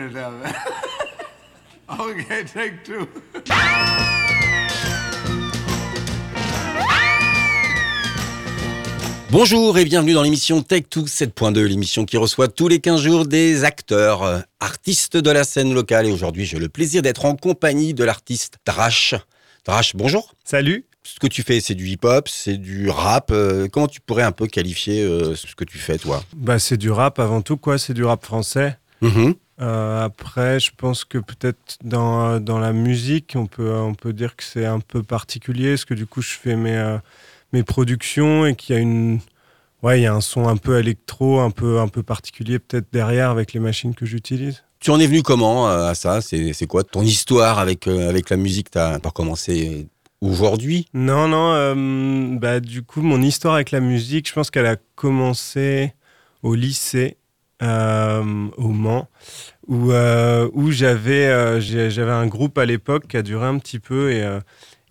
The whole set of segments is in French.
minute now. Okay, take two. Bonjour et bienvenue dans l'émission Take Two 7.2, l'émission qui reçoit tous les 15 jours des acteurs, artistes de la scène locale. Et aujourd'hui, j'ai le plaisir d'être en compagnie de l'artiste Drache. Drache, bonjour. Salut. Ce que tu fais, c'est du hip-hop, c'est du rap. Comment tu pourrais un peu qualifier ce que tu fais, toi ? Bah, c'est du rap avant tout, quoi. C'est du rap français. Mm-hmm. Après, je pense que peut-être dans la musique, on peut dire que c'est un peu particulier, parce que du coup, je fais mes productions et qu'il y a il y a un son un peu électro, un peu particulier, peut-être derrière avec les machines que j'utilise. Tu en es venu comment à ça ? C'est quoi ton histoire avec la musique ? T'as pas commencé aujourd'hui ? Non. Du coup, mon histoire avec la musique, je pense qu'elle a commencé au lycée, au Mans, où j'avais un groupe à l'époque qui a duré un petit peu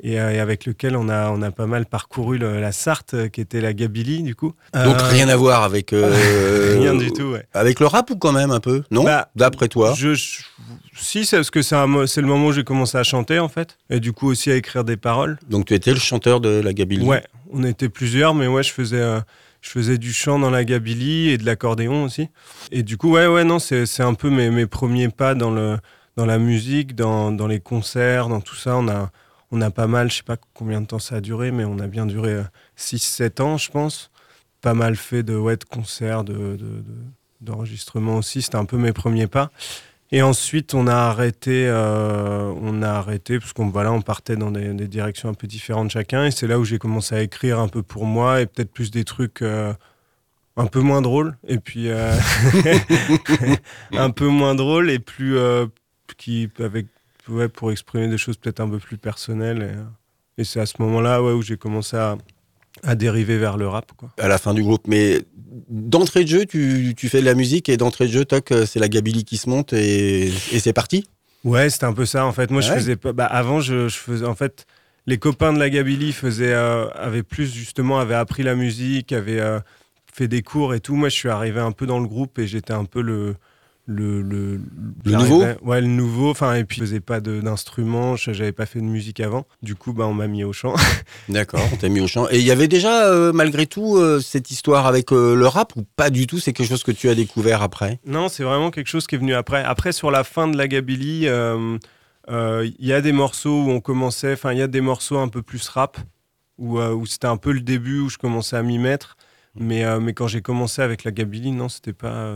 et avec lequel on a pas mal parcouru la Sarthe, qui était la Gabylie, du coup. Donc rien à voir avec... rien du tout, ouais. Avec le rap ou quand même un peu, non ? D'après toi ? Si, c'est parce que c'est le moment où j'ai commencé à chanter, en fait. Et du coup aussi à écrire des paroles. Donc tu étais le chanteur de la Gabylie ? Ouais, on était plusieurs, mais ouais, je faisais du chant dans la Gabylie et de l'accordéon aussi. Et du coup, c'est un peu mes premiers pas dans la musique, dans les concerts, dans tout ça. On a pas mal, je sais pas combien de temps ça a duré, mais on a bien duré 6-7 ans, je pense. Pas mal fait de concerts, d'enregistrements aussi. C'était un peu mes premiers pas. Et ensuite, on a arrêté parce qu'on partait dans des directions un peu différentes chacun. Et c'est là où j'ai commencé à écrire un peu pour moi et peut-être plus des trucs un peu moins drôles. Et puis, un peu moins drôles et plus... pour exprimer des choses peut-être un peu plus personnelles. Et c'est à ce moment-là où j'ai commencé à dériver vers le rap, quoi. À la fin du groupe. Mais d'entrée de jeu, tu fais de la musique et d'entrée de jeu, toc, c'est la Gabylie qui se monte et c'est parti. Ouais, c'était un peu ça en fait. Moi, je faisais pas. Avant, je faisais en fait. Les copains de la Gabylie avaient appris la musique, avaient fait des cours et tout. Moi, je suis arrivé un peu dans le groupe et j'étais un peu le nouveau. Ouais, le nouveau. Enfin, et puis je faisais pas d'instruments, j'avais pas fait de musique avant. Du coup, on m'a mis au chant. D'accord, on t'a mis au chant. Et il y avait déjà, malgré tout, cette histoire avec le rap ou pas du tout ? C'est quelque chose que tu as découvert après ? Non, c'est vraiment quelque chose qui est venu après. Après, sur la fin de la Gabylie, y a des morceaux où on commençait. Enfin, il y a des morceaux un peu plus rap où c'était un peu le début où je commençais à m'y mettre. Mais quand j'ai commencé avec la Gabylie, non, c'était pas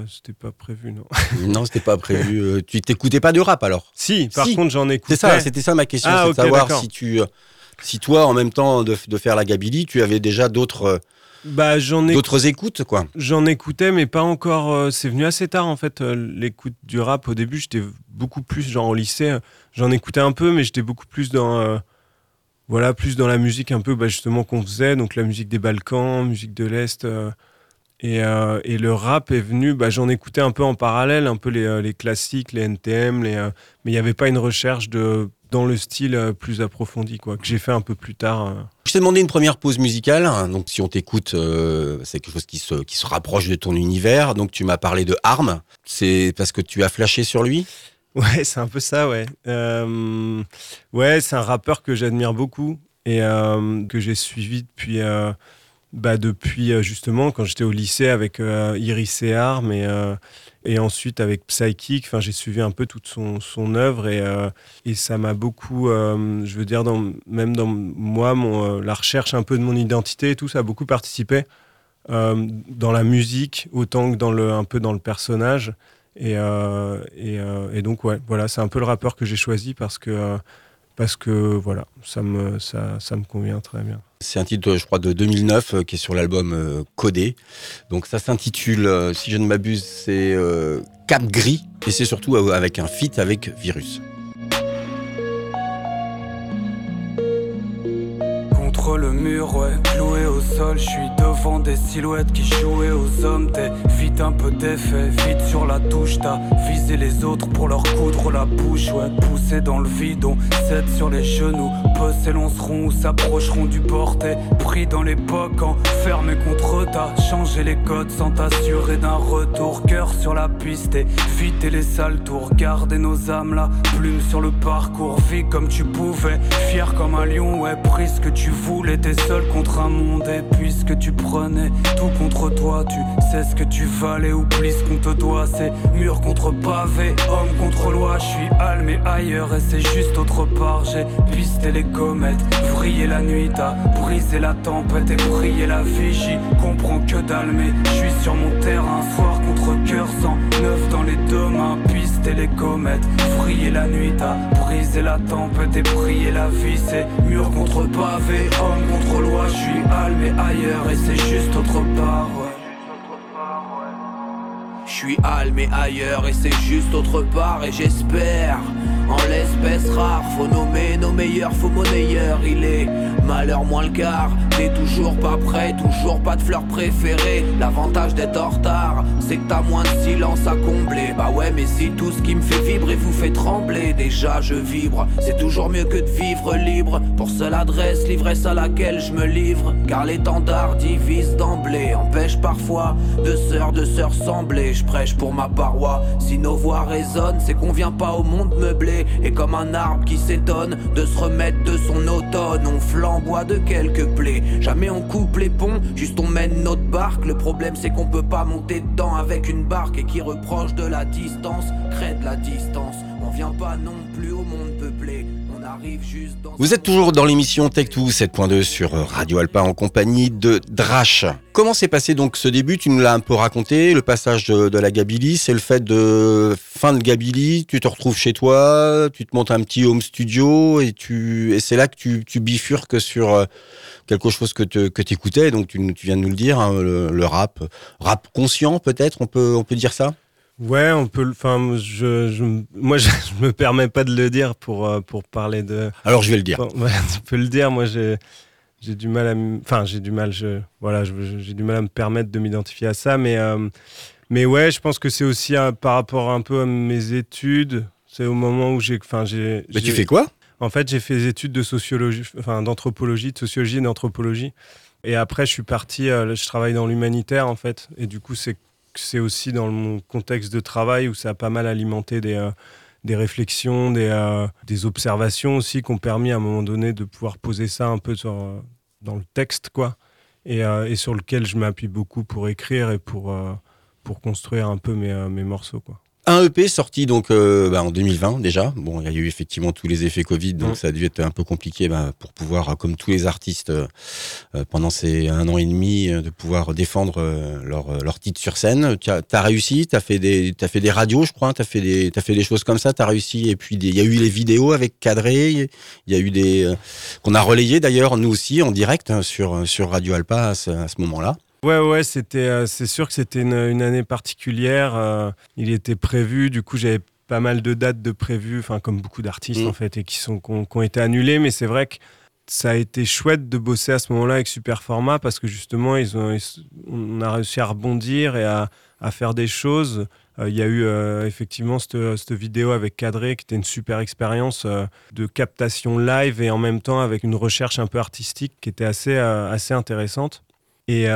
prévu, non. Non, c'était pas prévu. Tu t'écoutais pas de rap, alors ? Si, par contre, j'en écoutais. C'était ça ma question, c'est de savoir d'accord. Si toi, en même temps de faire la Gabylie, tu avais déjà d'autres, d'autres écoutes, quoi. J'en écoutais, mais pas encore. C'est venu assez tard, en fait, l'écoute du rap. Au début, j'étais beaucoup plus, genre au lycée, j'en écoutais un peu, mais j'étais beaucoup plus dans... plus dans la musique un peu justement qu'on faisait, donc la musique des Balkans, musique de l'Est. Et le rap est venu, j'en écoutais un peu en parallèle, un peu les classiques, les NTM, mais il n'y avait pas une recherche dans le style plus approfondi, quoi, que j'ai fait un peu plus tard. Je t'ai demandé une première pause musicale, hein, donc si on t'écoute, c'est quelque chose qui se rapproche de ton univers, donc tu m'as parlé de Arm, c'est parce que tu as flashé sur lui ? Ouais, c'est un peu ça, ouais. C'est un rappeur que j'admire beaucoup et que j'ai suivi depuis justement quand j'étais au lycée avec Iris et Arm et ensuite avec Psychic. Enfin, j'ai suivi un peu toute son œuvre et ça m'a beaucoup, je veux dire, dans moi, la recherche un peu de mon identité et tout, ça a beaucoup participé dans la musique autant que un peu dans le personnage. Et donc c'est un peu le rappeur que j'ai choisi parce que ça me convient très bien. C'est un titre, je crois, de 2009 qui est sur l'album Codé. Donc ça s'intitule, si je ne m'abuse, c'est Cap Gris et c'est surtout avec un feat avec Virus. contre le mur, ouais, cloué au sol. Je suis devant des silhouettes qui jouaient aux hommes. T'es vite un peu défait, vite sur la touche. T'as visé les autres pour leur coudre la bouche, ouais. Poussé dans le vide, on cède sur les genoux. Peu s'élanceront ou s'approcheront du bord. T'es pris dans les bocs, enfermé contre eux. T'as changé les codes sans t'assurer d'un retour. Cœur sur la piste, éviter les sales tours. Garder nos âmes, la plume sur le parcours. Vie comme tu pouvais, fier comme un lion, ouais. Pris ce que tu voulais, t'es seul contre un monde. Et puisque tu prenais tout contre toi, tu sais ce que tu valais. Oublie ce qu'on te doit, c'est mur contre pavé, homme contre loi. Je suis allé ailleurs et c'est juste autre part. J'ai pisté les comètes, vrillé la nuit. T'as brisé la tempête et brillé la vigie. Comprends que dalle, mais je suis sur mon terrain. Soir contre cœur, 109 dans les deux mains. Pisté les comètes, vrillé la nuit. T'as brisé la tempête et brillé la vie. C'est mur contre pavé, homme contre loi, je suis allé ailleurs et c'est juste autre part, ouais. Je suis allé ailleurs et c'est juste autre part. Et j'espère, en l'espèce rare, faut nommer nos meilleurs, faut monnayeur. Il est malheur moins le quart, t'es toujours pas prêt, toujours pas de fleurs préférées. L'avantage d'être en retard, c'est que t'as moins de silence à combler. Bah ouais, mais si tout ce qui me fait vibrer vous fait trembler, déjà je vibre, c'est toujours mieux que de vivre libre. Pour seule adresse, l'ivresse à laquelle je me livre, car l'étendard divise d'emblée, empêche parfois de se ressembler. Je prêche pour ma paroi, si nos voix résonnent, c'est qu'on vient pas au monde meublé. Et comme un arbre qui s'étonne de se remettre de son automne, on flamboie de quelques plaies. Jamais on coupe les ponts, juste on mène notre barque. Le problème c'est qu'on peut pas monter dedans avec une barque. Et qui reproche de la distance, crée de la distance. On vient pas non plus au monde peuplé. Vous êtes toujours dans l'émission Take Two 7.2 sur Radio Alpa en compagnie de Drache. Comment s'est passé donc ce début? Tu nous l'as un peu raconté, le passage de la Gabylie, c'est le fait de fin de Gabylie, tu te retrouves chez toi, tu te montes un petit home studio et c'est là que tu bifurques sur quelque chose que t'écoutais, donc tu viens de nous le dire, hein, le rap conscient peut-être, on peut dire ça? Ouais, on peut. Enfin, je me permets pas de le dire pour parler de. Alors je vais le dire. Bon, ouais, tu peux le dire. Moi, j'ai du mal à. Enfin, j'ai du mal. J'ai du mal à me permettre de m'identifier à ça. Mais ouais, je pense que c'est aussi par rapport un peu à mes études. C'est au moment où j'ai. Enfin, j'ai. Mais tu fais quoi? En fait, j'ai fait des études de sociologie, enfin d'anthropologie, de sociologie et d'anthropologie. Et après, je suis parti. Je travaille dans l'humanitaire en fait. Et du coup, c'est aussi dans mon contexte de travail où ça a pas mal alimenté des réflexions, des observations aussi qui ont permis à un moment donné de pouvoir poser ça un peu dans le texte, quoi. Et sur lequel je m'appuie beaucoup pour écrire et pour construire un peu mes morceaux, quoi. Un EP sorti donc en 2020 déjà. Bon, il y a eu effectivement tous les effets Covid, donc ça a dû être un peu compliqué pour pouvoir, comme tous les artistes, pendant ces 1 an et demi, de pouvoir défendre leur titre sur scène. T'as réussi, t'as fait des radios, je crois, hein, t'as fait des choses comme ça, t'as réussi. Et puis il y a eu les vidéos avec Cadré, il y a eu des qu'on a relayé d'ailleurs nous aussi en direct hein, sur Radio Alpa à ce moment-là. Ouais, c'est sûr que c'était une année particulière. Il était prévu, du coup, j'avais pas mal de dates de prévues, enfin comme beaucoup d'artistes en fait, et qui ont été annulées. Mais c'est vrai que ça a été chouette de bosser à ce moment-là avec Superforma parce que justement, on a réussi à rebondir et à faire des choses. Il y a eu effectivement cette vidéo avec Cadré qui était une super expérience de captation live et en même temps avec une recherche un peu artistique qui était assez intéressante. Et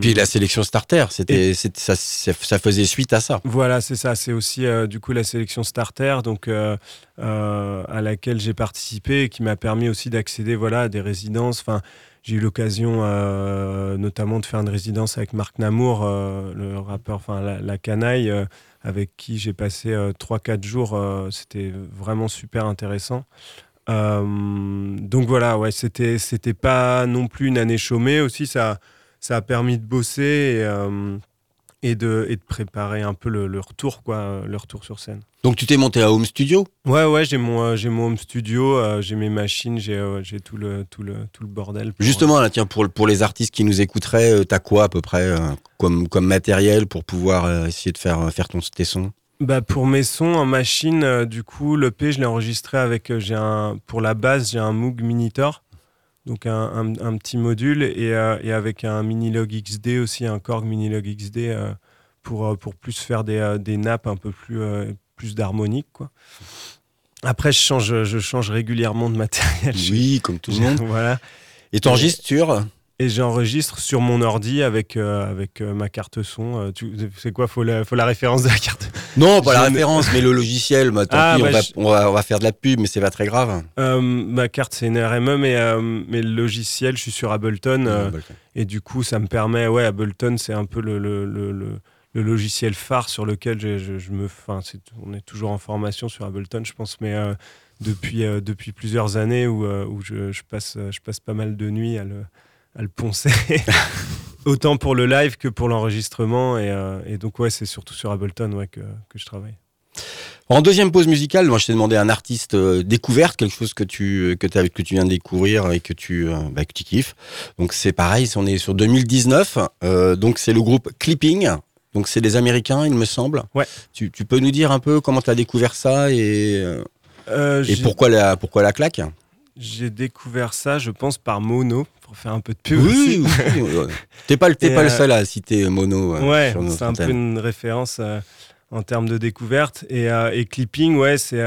puis la sélection starter, ça faisait suite à ça. Voilà, c'est ça. C'est aussi du coup la sélection starter, donc à laquelle j'ai participé, et qui m'a permis aussi d'accéder, voilà, à des résidences. Enfin, j'ai eu l'occasion notamment de faire une résidence avec Marc Namour, le rappeur, enfin la canaille, avec qui j'ai passé 3-4 jours. C'était vraiment super intéressant. Donc voilà, ouais, c'était pas non plus une année chômée aussi, ça a permis de bosser et de préparer un peu le retour, quoi, le retour sur scène. Donc tu t'es monté à home studio? Ouais, j'ai mon home studio, j'ai mes machines, j'ai tout le bordel. Justement, là, tiens, pour les artistes qui nous écouteraient, t'as quoi à peu près comme matériel pour pouvoir essayer de faire tes sons? Bah pour mes sons en machine, du coup l'EP je l'ai enregistré avec, pour la basse j'ai un Moog Minitaur Donc un petit module et avec un mini log XD aussi, un Korg Mini Log XD pour plus faire des nappes un peu plus d'harmonique, quoi. Après, je change régulièrement de matériel. Oui, comme tout le monde. Voilà. Et t'enregistres sur... Et j'enregistre sur mon ordi avec ma carte son. C'est quoi, faut la référence de la carte? Non, pas la référence, mais le logiciel. Bah, tant pis, on va faire de la pub, mais c'est pas très grave. Ma carte, c'est une RME, mais le logiciel, je suis sur Ableton. Et du coup, ça me permet... Ouais, Ableton, c'est un peu le logiciel phare sur lequel on est toujours en formation sur Ableton, je pense, mais depuis plusieurs années où je passe pas mal de nuits à le poncer, autant pour le live que pour l'enregistrement, et donc ouais, c'est surtout sur Ableton que je travaille. En deuxième pause musicale, moi je t'ai demandé un artiste découverte, quelque chose que tu viens de découvrir et que tu kiffes. Donc c'est pareil, on est sur 2019, donc c'est le groupe Clipping, donc c'est des Américains, il me semble. Ouais. Tu peux nous dire un peu comment tu as découvert ça et pourquoi la claque? J'ai découvert ça, je pense, par Mono, pour faire un peu de pub. Oui. T'es pas le seul à citer Mono. Ouais, c'est un peu une référence... en termes de découverte, et Clipping, ouais, c'est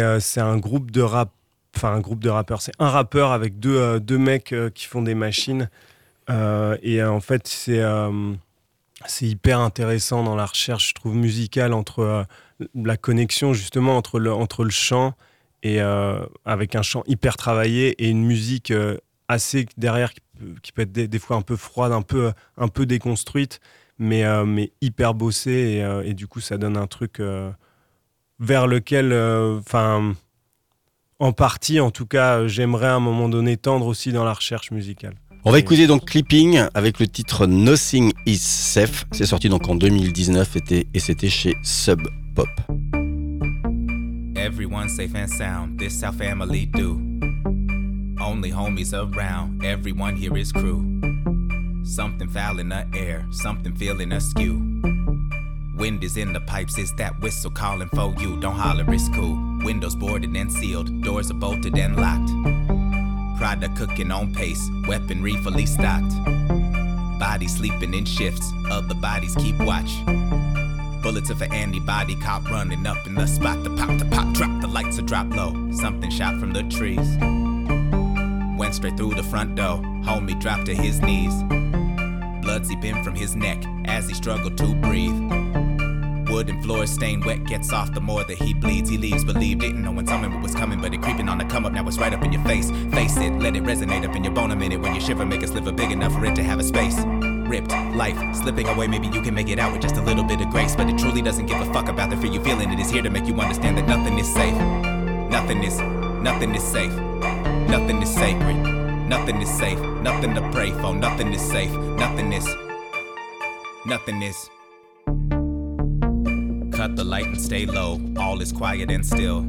un groupe de rap, enfin un groupe de rappeurs, c'est un rappeur avec deux mecs qui font des machines, et en fait c'est hyper intéressant dans la recherche, je trouve, musicale, entre la connexion justement entre le chant et avec un chant hyper travaillé et une musique assez derrière qui peut être des fois un peu froide, un peu déconstruite, mais hyper bossé, et du coup ça donne un truc vers lequel, en partie en tout cas, j'aimerais à un moment donné tendre aussi dans la recherche musicale. On va écouter donc Clipping avec le titre Nothing Is Safe. C'est sorti donc en 2019 et c'était chez Sub Pop. Everyone safe and sound, this our family do. Only homies around, everyone here is crew. Something foul in the air, something feeling askew. Wind is in the pipes, it's that whistle calling for you. Don't holler, it's cool. Windows boarded and sealed, doors are bolted and locked. Product cooking on pace, weaponry fully stocked. Bodies sleeping in shifts, other bodies keep watch. Bullets of an antibody, cop running up in the spot. The pop, drop, the lights are drop low. Something shot from the trees. Went straight through the front door, homie dropped to his knees. Blood seeping from his neck as he struggled to breathe. Wooden floor stained wet, gets off the more that he bleeds. He leaves believed, didn't know when something was coming, but it creeping on the come up, now it's right up in your face. Face it, let it resonate up in your bone a minute. When you shiver, make a sliver big enough for it to have a space. Ripped, life slipping away, maybe you can make it out with just a little bit of grace. But it truly doesn't give a fuck about the fear you feeling. It is here to make you understand that nothing is safe. Nothing is safe. Nothing is sacred. Nothing is safe, nothing to pray for, nothing is safe, nothing is. Cut the light and stay low, all is quiet and still.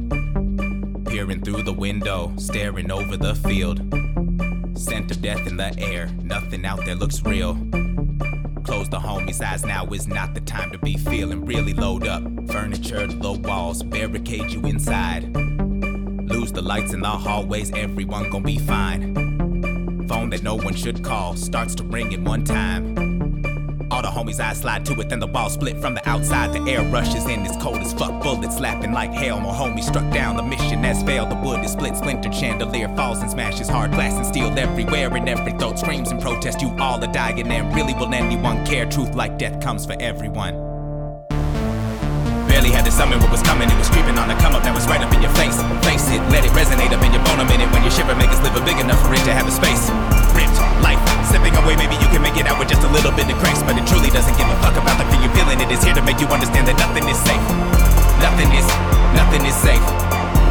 Peering through the window, staring over the field. Scent of death in the air, nothing out there looks real. Close the homie's eyes, now is not the time to be feeling. Really load up, furniture, low walls, barricade you inside. Lose the lights in the hallways, everyone gon' be fine. Phone that no one should call starts to ring at one time. All the homies' eyes slide to it, then the ball split from the outside. The air rushes in, it's cold as fuck, bullets slapping like hell. More homies struck down, the mission has failed. The wood is split, splintered chandelier falls and smashes hard glass and steel everywhere. In every throat screams and protest, you all are dying. And really will anyone care? Truth like death comes for everyone. Barely had to summon what was coming, it was creeping on the come up, now it's right up in your face. Face it, let it resonate up in your bone a minute. When you shiver, make us live a big enough for it to have a space. Ripped, life, slipping away, maybe you can make it out with just a little bit of grace. But it truly doesn't give a fuck about the thing you're feeling. It is here to make you understand that nothing is safe. Nothing is safe.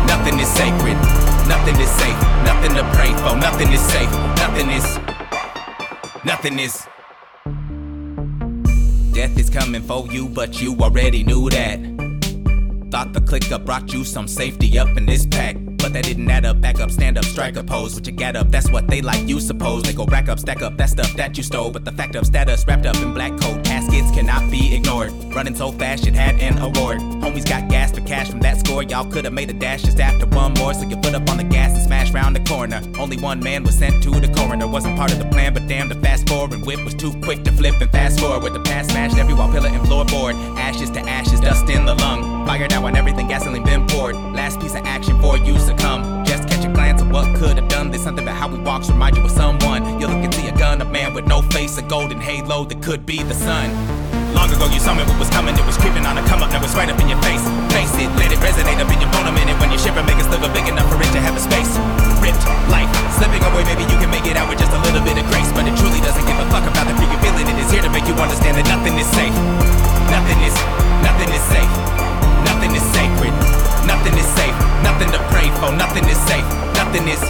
Nothing is sacred. Nothing is safe. Nothing to pray for. Nothing is safe. Nothing is. Death is coming for you, but you already knew that. Thought the clicker brought you some safety up in this pack. but that didn't add up. Back up, stand up, strike a pose with your gat up. That's what they like, you suppose. They go rack up, stack up that stuff that you stole. But the fact of status wrapped up in black coat caskets cannot be ignored. Running so fast, it had an award. Homies got gas for cash from that score. Y'all could have made a dash just after one more. So you put up on the gas and smash round the corner. Only one man was sent to the coroner. Wasn't part of the plan, but damn, the fast forward and whip was too quick to flip and fast forward. With the pass smashed, every wall, pillar, and floorboard. Ashes to ashes, dust in the lung. Fire now on everything, gasoline been poured. Last piece of action for you succumb. Just catch a glance at what could have done this. Something about how he walks remind you of someone. You look and see a gun, a man with no face, a golden halo that could be the sun. Long ago you saw me, what was coming, it was creeping on a come up, now it's right up in your face. Face it, let it resonate up in your bone a minute. When you shiver, make it sliver big enough for it to have a space. Ripped life, slipping away, maybe you can make it out with just a little bit of grace. But it truly doesn't give a fuck about the free feeling. It is here to make you understand that nothing is safe. Nothing is safe. Nothing is sacred. Nothing is safe. Nothing to pray for. Nothing is safe. Nothing is.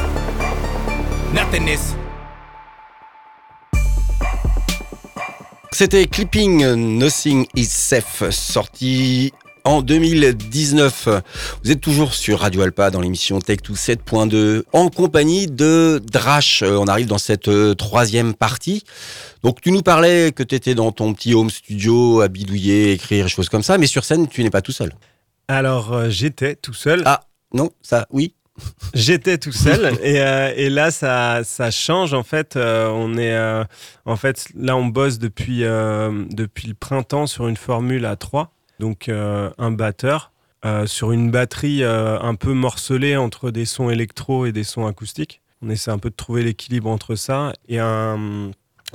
C'était Clipping, Nothing is Safe, sorti en 2019. Vous êtes toujours sur Radio Alpa dans l'émission Take Two 7.2 en compagnie de Drache. On arrive dans cette troisième partie. Donc tu nous parlais que tu étais dans ton petit home studio à bidouiller, écrire des choses comme ça, mais sur scène tu n'es pas tout seul. Alors j'étais tout seul. Ah non, ça oui. J'étais tout seul et là ça change en fait. On est en fait là on bosse depuis le printemps sur une formule à 3, donc un batteur sur une batterie un peu morcelée entre des sons électro et des sons acoustiques. On essaie un peu de trouver l'équilibre entre ça et un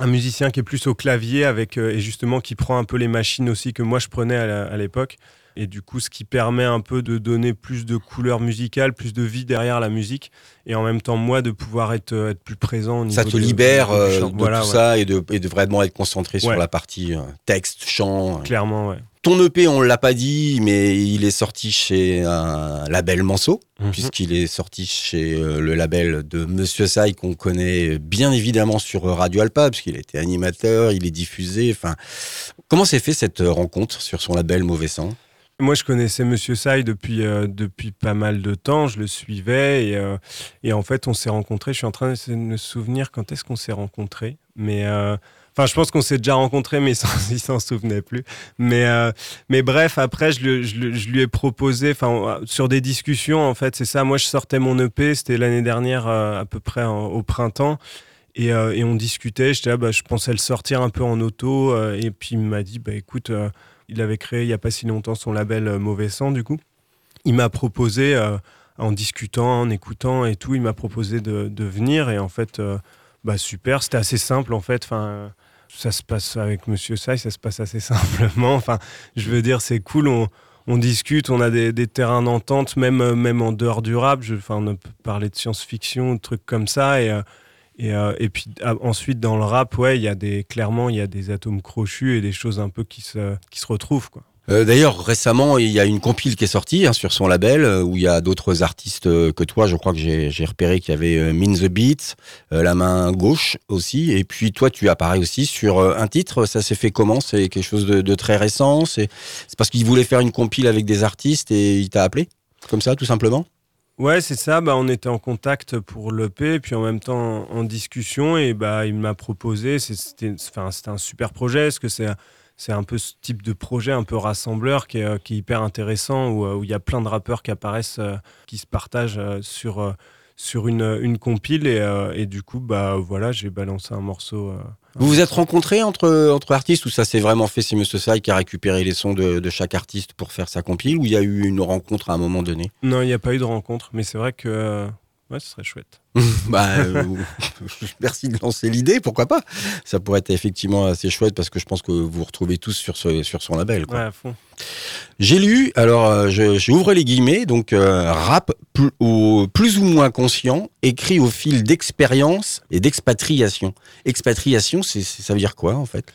musicien qui est plus au clavier avec et justement qui prend un peu les machines aussi que moi je prenais à l'époque. Et du coup, ce qui permet un peu de donner plus de couleur musicale, plus de vie derrière la musique. Et en même temps, moi, de pouvoir être plus présent. Au niveau ça te libère de voilà, tout ouais. ça et de vraiment être concentré ouais. sur la partie texte, chant. Clairement, ouais. Ton EP, on ne l'a pas dit, mais il est sorti chez un label Manso, puisqu'il est sorti chez le label de Monsieur Saï, qu'on connaît bien évidemment sur Radio Alpa, puisqu'il a été animateur, il est diffusé. Comment s'est fait cette rencontre sur son label Mauvais Sang ? Moi, je connaissais Monsieur Saï depuis pas mal de temps. Je le suivais et en fait, on s'est rencontrés. Je suis en train de me souvenir quand est-ce qu'on s'est rencontrés. Mais je pense qu'on s'est déjà rencontrés, mais il s'en souvenait plus. Mais bref, après, je lui ai proposé, sur des discussions, en fait, c'est ça. Moi, je sortais mon EP, c'était l'année dernière, à peu près au printemps. Et on discutait. J'étais là, je pensais le sortir un peu en auto. Et puis, il m'a dit, écoute... il avait créé il n'y a pas si longtemps son label Mauvais Sang, du coup. Il m'a proposé, en discutant, en écoutant et tout, il m'a proposé de venir. Et en fait, super, c'était assez simple en fait. Ça se passe avec Monsieur Saï, ça se passe assez simplement. Je veux dire, c'est cool, on discute, on a des terrains d'entente, même en dehors du rap. On peut parler de science-fiction, de trucs comme ça. Et puis ensuite dans le rap, ouais, il y a des atomes crochus et des choses un peu qui se retrouvent quoi. D'ailleurs récemment il y a une compile qui est sortie sur son label où il y a d'autres artistes que toi. Je crois que j'ai repéré qu'il y avait Mean The Beat, La Main Gauche aussi. Et puis toi tu apparais aussi sur un titre. Ça s'est fait comment? C'est quelque chose de très récent? C'est parce qu'il voulait faire une compile avec des artistes et il t'a appelé comme ça tout simplement? Ouais, c'est ça. On était en contact pour l'EP, puis en même temps en discussion, et il m'a proposé. C'était un super projet. Parce que c'est un peu ce type de projet un peu rassembleur qui est hyper intéressant, où il y a plein de rappeurs qui apparaissent, qui se partagent sur une compile. Et du coup, voilà, j'ai balancé un morceau. Vous vous êtes rencontrés entre artistes, ou ça s'est vraiment fait? C'est Monsieur Saï qui a récupéré les sons de chaque artiste pour faire sa compile, ou il y a eu une rencontre à un moment donné? Non, il n'y a pas eu de rencontre, mais c'est vrai que ce serait chouette. Merci de lancer l'idée, pourquoi pas? Ça pourrait être effectivement assez chouette, parce que je pense que vous vous retrouvez tous sur son label. Quoi. Ouais, à fond. J'ai lu, alors j'ouvre les guillemets, donc rap plus ou moins conscient, écrit au fil d'expérience et d'expatriation. Expatriation, ça veut dire quoi en fait?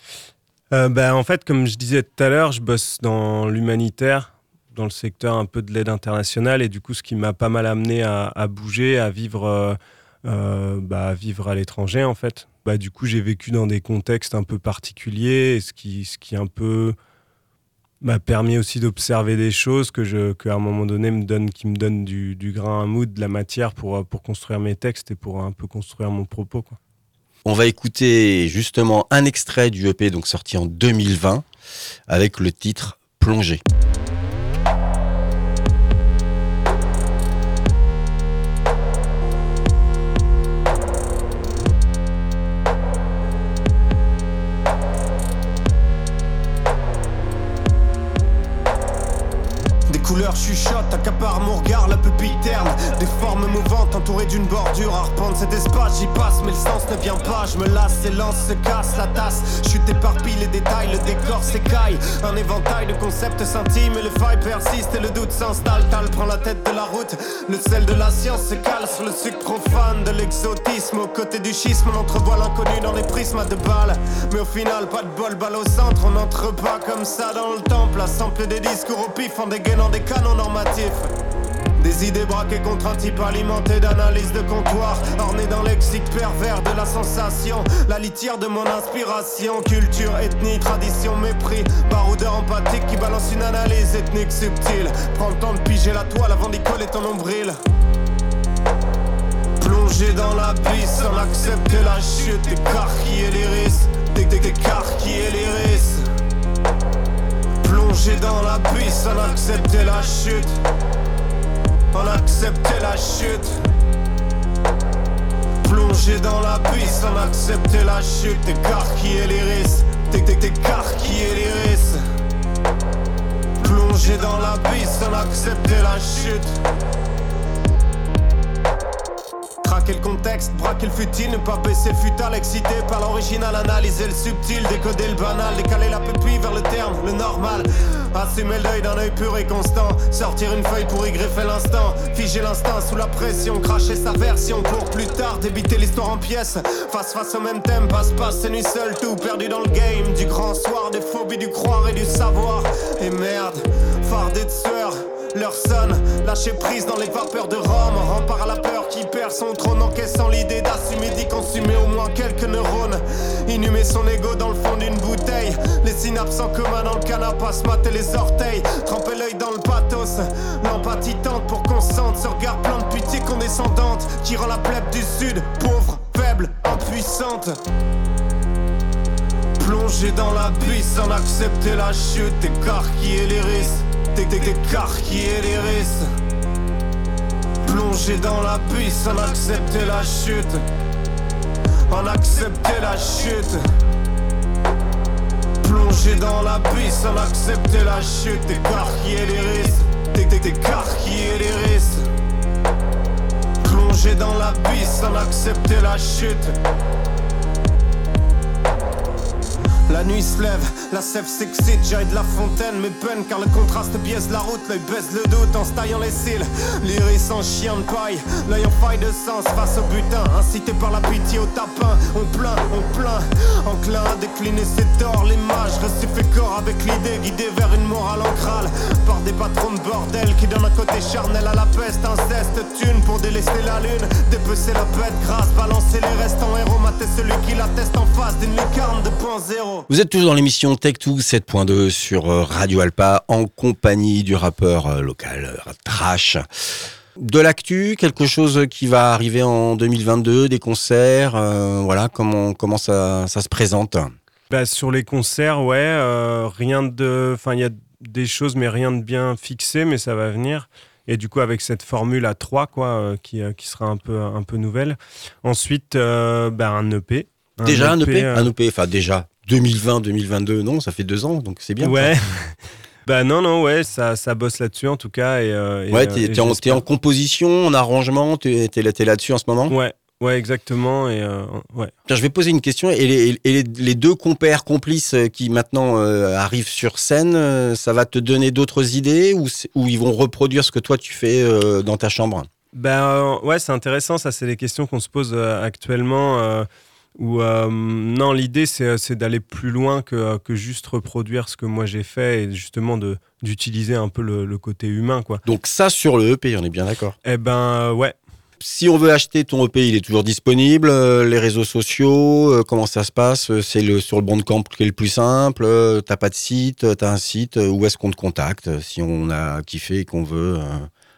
En fait, comme je disais tout à l'heure, je bosse dans l'humanitaire, dans le secteur un peu de l'aide internationale, et du coup ce qui m'a pas mal amené à bouger, à vivre à l'étranger en fait. Du coup j'ai vécu dans des contextes un peu particuliers, ce qui est un peu m'a permis aussi d'observer des choses qu'à un moment donné me donne du grain à moudre, de la matière pour construire mes textes et pour un peu construire mon propos, quoi. On va écouter justement un extrait du EP donc sorti en 2020 avec le titre Plongée. Chuchote, accapare mon regard, la pupille terne. Des formes mouvantes entourées d'une bordure. Arpente cet espace, j'y passe, mais le sens ne vient pas. Je me lasse, et lance, se casse, la tasse. Chute éparpille, les détails, le décor s'écaille. Un éventail de concepts s'intime, et le faille persiste, et le doute s'installe. Tal prend la tête de la route, le sel de la science se cale sur le sucre profane de l'exotisme. Aux côtés du schisme, on entrevoit l'inconnu dans les prismes à deux balles. Mais au final, pas de bol, balle au centre. On n'entre pas comme ça dans le temple. À sampler des discours au pif, en dégainant des canons normatif. Des idées braquées contre un type alimenté d'analyse de comptoir, orné d'un lexique pervers de la sensation. La litière de mon inspiration, culture, ethnie, tradition, mépris, baroudeur empathique qui balance une analyse ethnique subtile. Prends le temps de piger la toile avant d'y coller ton nombril. Plonger dans l'abysse, on accepte la chute, écarquiller l'iris, écarquiller l'iris. Plongé dans la piste, on acceptait la chute. On acceptait la chute. Plongé dans la piste, on acceptait la chute. Écarquiller l'iris, écarquiller l'iris. Plongé dans la piste, on acceptait la chute. Traquer le contexte, braquer le futile, ne pas baisser le futal, excité par l'original, analyser le subtil, décoder le banal, décaler la pupille vers le terme, le normal. Assumer le deuil d'un œil pur et constant, sortir une feuille pour y greffer l'instant, figer l'instinct sous la pression, cracher sa version pour plus tard débiter l'histoire en pièces. Face au même thème, passe c'est nuit seule, tout perdu dans le game, du grand soir, des phobies, du croire et du savoir. Et merde, fardé de sueur. Leur sonne, lâcher prise dans les vapeurs de Rome. Rempart à la peur qui perd son trône, encaissant l'idée d'assumer, d'y consumer au moins quelques neurones. Inhumer son ego dans le fond d'une bouteille. Les synapses en commun dans le canapé, se mater les orteils. Tremper l'œil dans le pathos. L'empathie tente pour qu'on sente ce regard plein de pitié condescendante qui rend la plèbe du sud pauvre, faible, impuissante. Plonger dans la puissance, en accepter la chute, écarquiller l'iris. Écarquiller l'iris. Plonger dans la piste, en accepter la chute. En accepter la chute. Plonger dans la piste, en accepter la chute. Écarquiller l'iris. Écarquiller l'iris. Plonger dans la piste, en accepter la chute. La nuit se lève, la sève s'excite, jaillit de la fontaine, mes peines, car le contraste biaise la route, l'œil baisse le doute en se taillant les cils, l'iris en chien de paille, l'œil en faille de sens face au butin, incité par la pitié au tapin, on plaint, enclin à décliner ses torts, l'image reçue fait corps avec l'idée, guidée vers une morale ancrale, par des patrons de bordel qui donnent un côté charnel à la peste, inceste, thune pour délester la lune, dépecer la bête grasse, balancer les restes en héros, mater celui qui l'atteste en face d'une lucarne 2.0. Vous êtes tous dans l'émission Take Two 7.2 sur Radio Alpa en compagnie du rappeur local Drache. De l'actu, quelque chose qui va arriver en 2022, des concerts, voilà, comment ça se présente? Sur les concerts, ouais, rien de, enfin il y a des choses mais rien de bien fixé, mais ça va venir. Et du coup, avec cette formule à 3 quoi, qui sera un peu nouvelle. Ensuite, un EP. Déjà 2020-2022, non, ça fait 2 ans, donc c'est bien. Ouais, ouais, ça bosse là-dessus en tout cas. Ouais, t'es en composition, en arrangement, t'es là-dessus en ce moment. Ouais, exactement. Ouais. Tiens, je vais poser une question, et les 2 compères complices qui maintenant arrivent sur scène, ça va te donner d'autres idées ou ils vont reproduire ce que toi tu fais dans ta chambre? Ouais, c'est intéressant, ça c'est les questions qu'on se pose actuellement. Non, l'idée c'est d'aller plus loin que juste reproduire ce que moi j'ai fait et justement d'utiliser un peu le côté humain, quoi. Donc ça sur le EP, on est bien d'accord? Ouais. si on veut acheter ton EP, il est toujours disponible. Les réseaux sociaux, comment ça se passe? C'est sur le Bandcamp qui est le plus simple. T'as pas de site? T'as un site? Où est-ce qu'on te contacte si on a kiffé et qu'on veut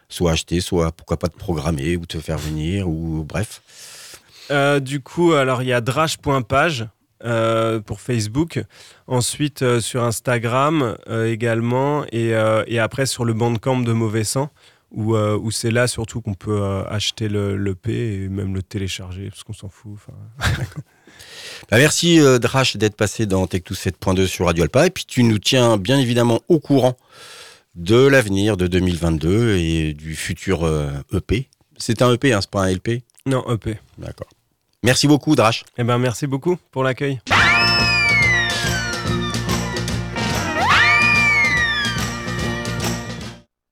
soit acheter, soit pourquoi pas te programmer ou te faire venir ou bref. Du coup, alors il y a drache.page pour Facebook, ensuite sur Instagram également, et après sur le Bandcamp de Mauvais Sang, où c'est là surtout qu'on peut acheter le P et même le télécharger, parce qu'on s'en fout. Bah, merci Drache d'être passé dans Take Two 7.2 sur Radio Alpa, et puis tu nous tiens bien évidemment au courant de l'avenir de 2022 et du futur EP. C'est un EP, hein, c'est pas un LP? Non, EP. D'accord. Merci beaucoup, Drache. Eh ben, merci beaucoup pour l'accueil.